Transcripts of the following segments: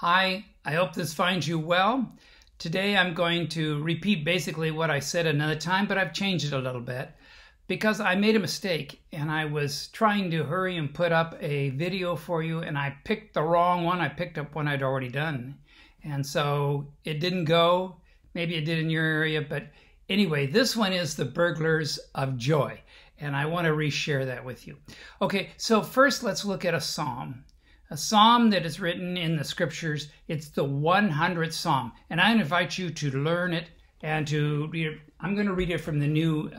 Hi, I hope this finds you well. Today I'm going to repeat basically what I said another time, but I've changed it a little bit because I made a mistake and I was trying to hurry and put up a video for you and I picked the wrong one. I picked up one I'd already done and so it didn't go. Maybe it did in your area, but anyway, this one is The Burglars of Joy and I want to reshare that with you. Okay, so first let's look at a psalm. A psalm that is written in the scriptures. It's the 100th psalm, and I invite you to learn it and to read it. I'm going to read it from the New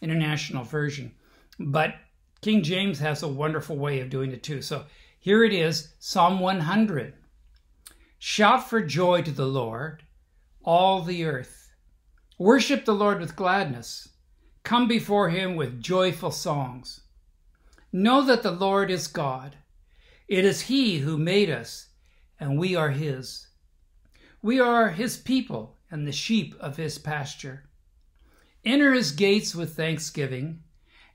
International Version, but King James has a wonderful way of doing it too. So here it is, Psalm 100. Shout for joy to the Lord, all the earth. Worship the Lord with gladness. Come before him with joyful songs. Know that the Lord is God. It is he who made us, and we are his. We are his people and the sheep of his pasture. Enter his gates with thanksgiving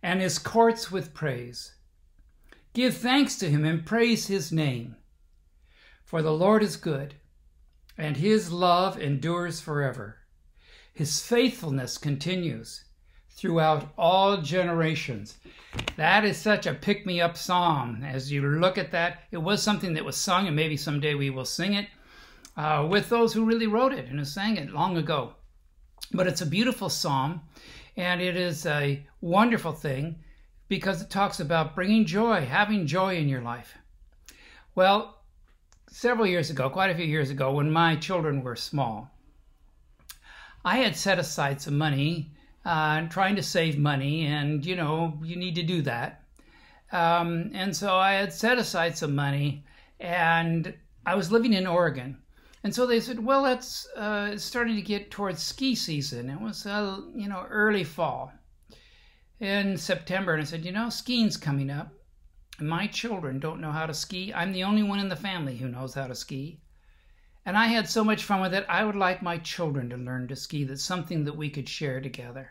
and his courts with praise. Give thanks to him and praise his name. For the Lord is good, and his love endures forever. His faithfulness continues throughout all generations. That is such a pick-me-up psalm. As you look at that, it was something that was sung, and maybe someday we will sing it with those who really wrote it and who sang it long ago. But it's a beautiful psalm, and it is a wonderful thing because it talks about bringing joy, having joy in your life. Well, several years ago, quite a few years ago, when my children were small, I had set aside some money trying to save money, and you know, you need to do that. And so I had set aside some money, and I was living in Oregon. And so they said, well, that's starting to get towards ski season. It was, you know, early fall in September. And I said, you know, skiing's coming up. My children don't know how to ski. I'm the only one in the family who knows how to ski. And I had so much fun with it, I would like my children to learn to ski. That's something that we could share together.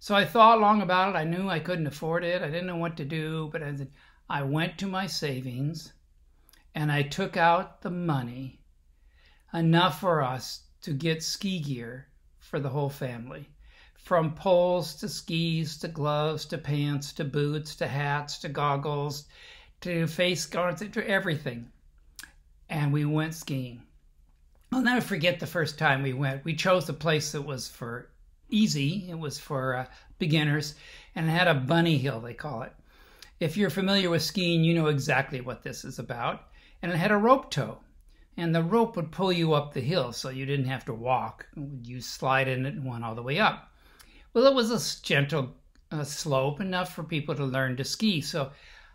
So I thought long about it. I knew I couldn't afford it. I didn't know what to do. But I went to my savings and I took out the money, enough for us to get ski gear for the whole family. From poles to skis to gloves to pants to boots to hats to goggles to face guards to everything. And we went skiing. I'll never forget the first time we went. We chose a place that was for easy. It was for beginners, and it had a bunny hill, they call it. If you're familiar with skiing, you know exactly what this is about. And it had a rope tow, and the rope would pull you up the hill, so you didn't have to walk. You slide in it and went all the way up. Well, it was a gentle slope, enough for people to learn to ski. So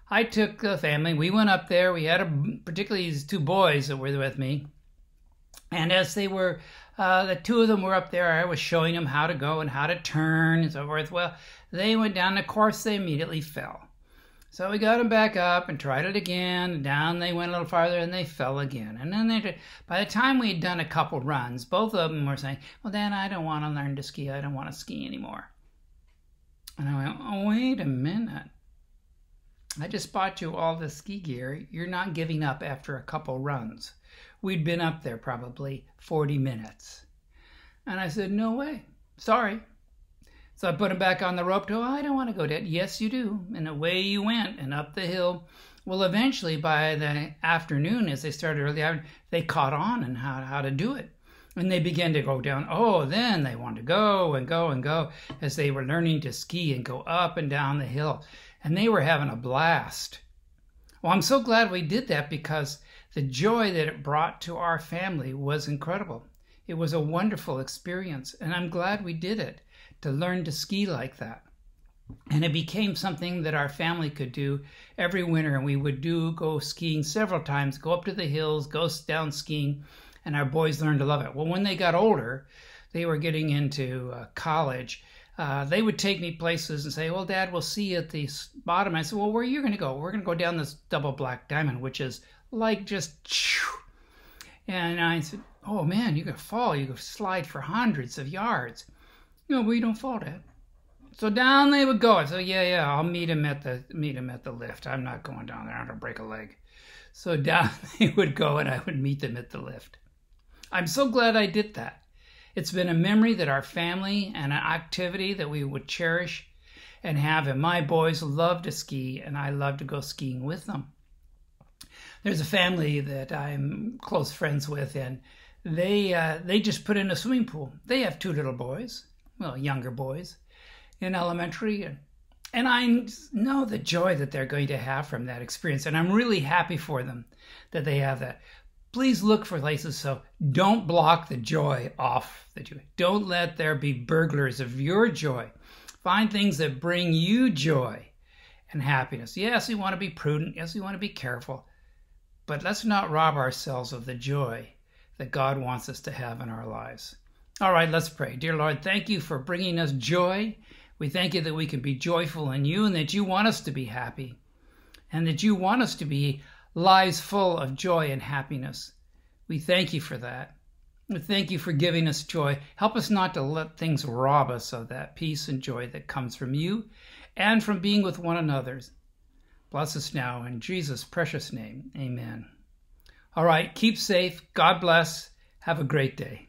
I took the family, we went up there, we had particularly these two boys that were with me, and as they were, the two of them were up there, I was showing them how to go and how to turn and so forth. Well, they went down, of course they immediately fell. So we got them back up and tried it again, and down they went a little farther and they fell again. And then by the time we had done a couple runs, both of them were saying, well, Dad, I don't want to learn to ski, I don't want to ski anymore. And I went, oh, wait a minute. I just bought you all the ski gear. You're not giving up after a couple runs. We'd been up there probably 40 minutes. And I said, no way. Sorry. So I put him back on the rope tow. I don't want to go, Dad. Yes, you do. And away you went and up the hill. Well, eventually by the afternoon, as they started early, they caught on and how to do it. And they began to go down. Oh, then they wanted to go and go and go as they were learning to ski and go up and down the hill. And they were having a blast. Well, I'm so glad we did that because the joy that it brought to our family was incredible. It was a wonderful experience, and I'm glad we did it, to learn to ski like that. And it became something that our family could do every winter, and we would go skiing several times, go up to the hills, go down skiing, and our boys learned to love it. Well, when they got older, they were getting into college. They would take me places and say, well, Dad, we'll see you at the bottom. I said, well, where are you going to go? We're going to go down this double black diamond, which is like just, and I said, oh, man, you're going to fall. You're going to slide for hundreds of yards. No, we don't fall, Dad. So down they would go. I said, yeah, I'll meet him at the lift. I'm not going down there. I'm going to break a leg. So down they would go and I would meet them at the lift. I'm so glad I did that. It's been a memory that our family and an activity that we would cherish and have, and my boys love to ski and I love to go skiing with them. There's a family that I'm close friends with, and they just put in a swimming pool. They have two little boys, well, younger boys, in elementary, and I know the joy that they're going to have from that experience, and I'm really happy for them that they have that. Please look for places, so don't block the joy off the joy. Don't let there be burglars of your joy. Find things that bring you joy and happiness. Yes, we want to be prudent. Yes, we want to be careful, but let's not rob ourselves of the joy that God wants us to have in our lives. All right, let's pray. Dear Lord, thank you for bringing us joy. We thank you that we can be joyful in you, and that you want us to be happy, and that you want us to be lives full of joy and happiness. We thank you for that. We thank you for giving us joy. Help us not to let things rob us of that peace and joy that comes from you and from being with one another. Bless us now in Jesus' precious name. Amen. All right, keep safe. God bless. Have a great day.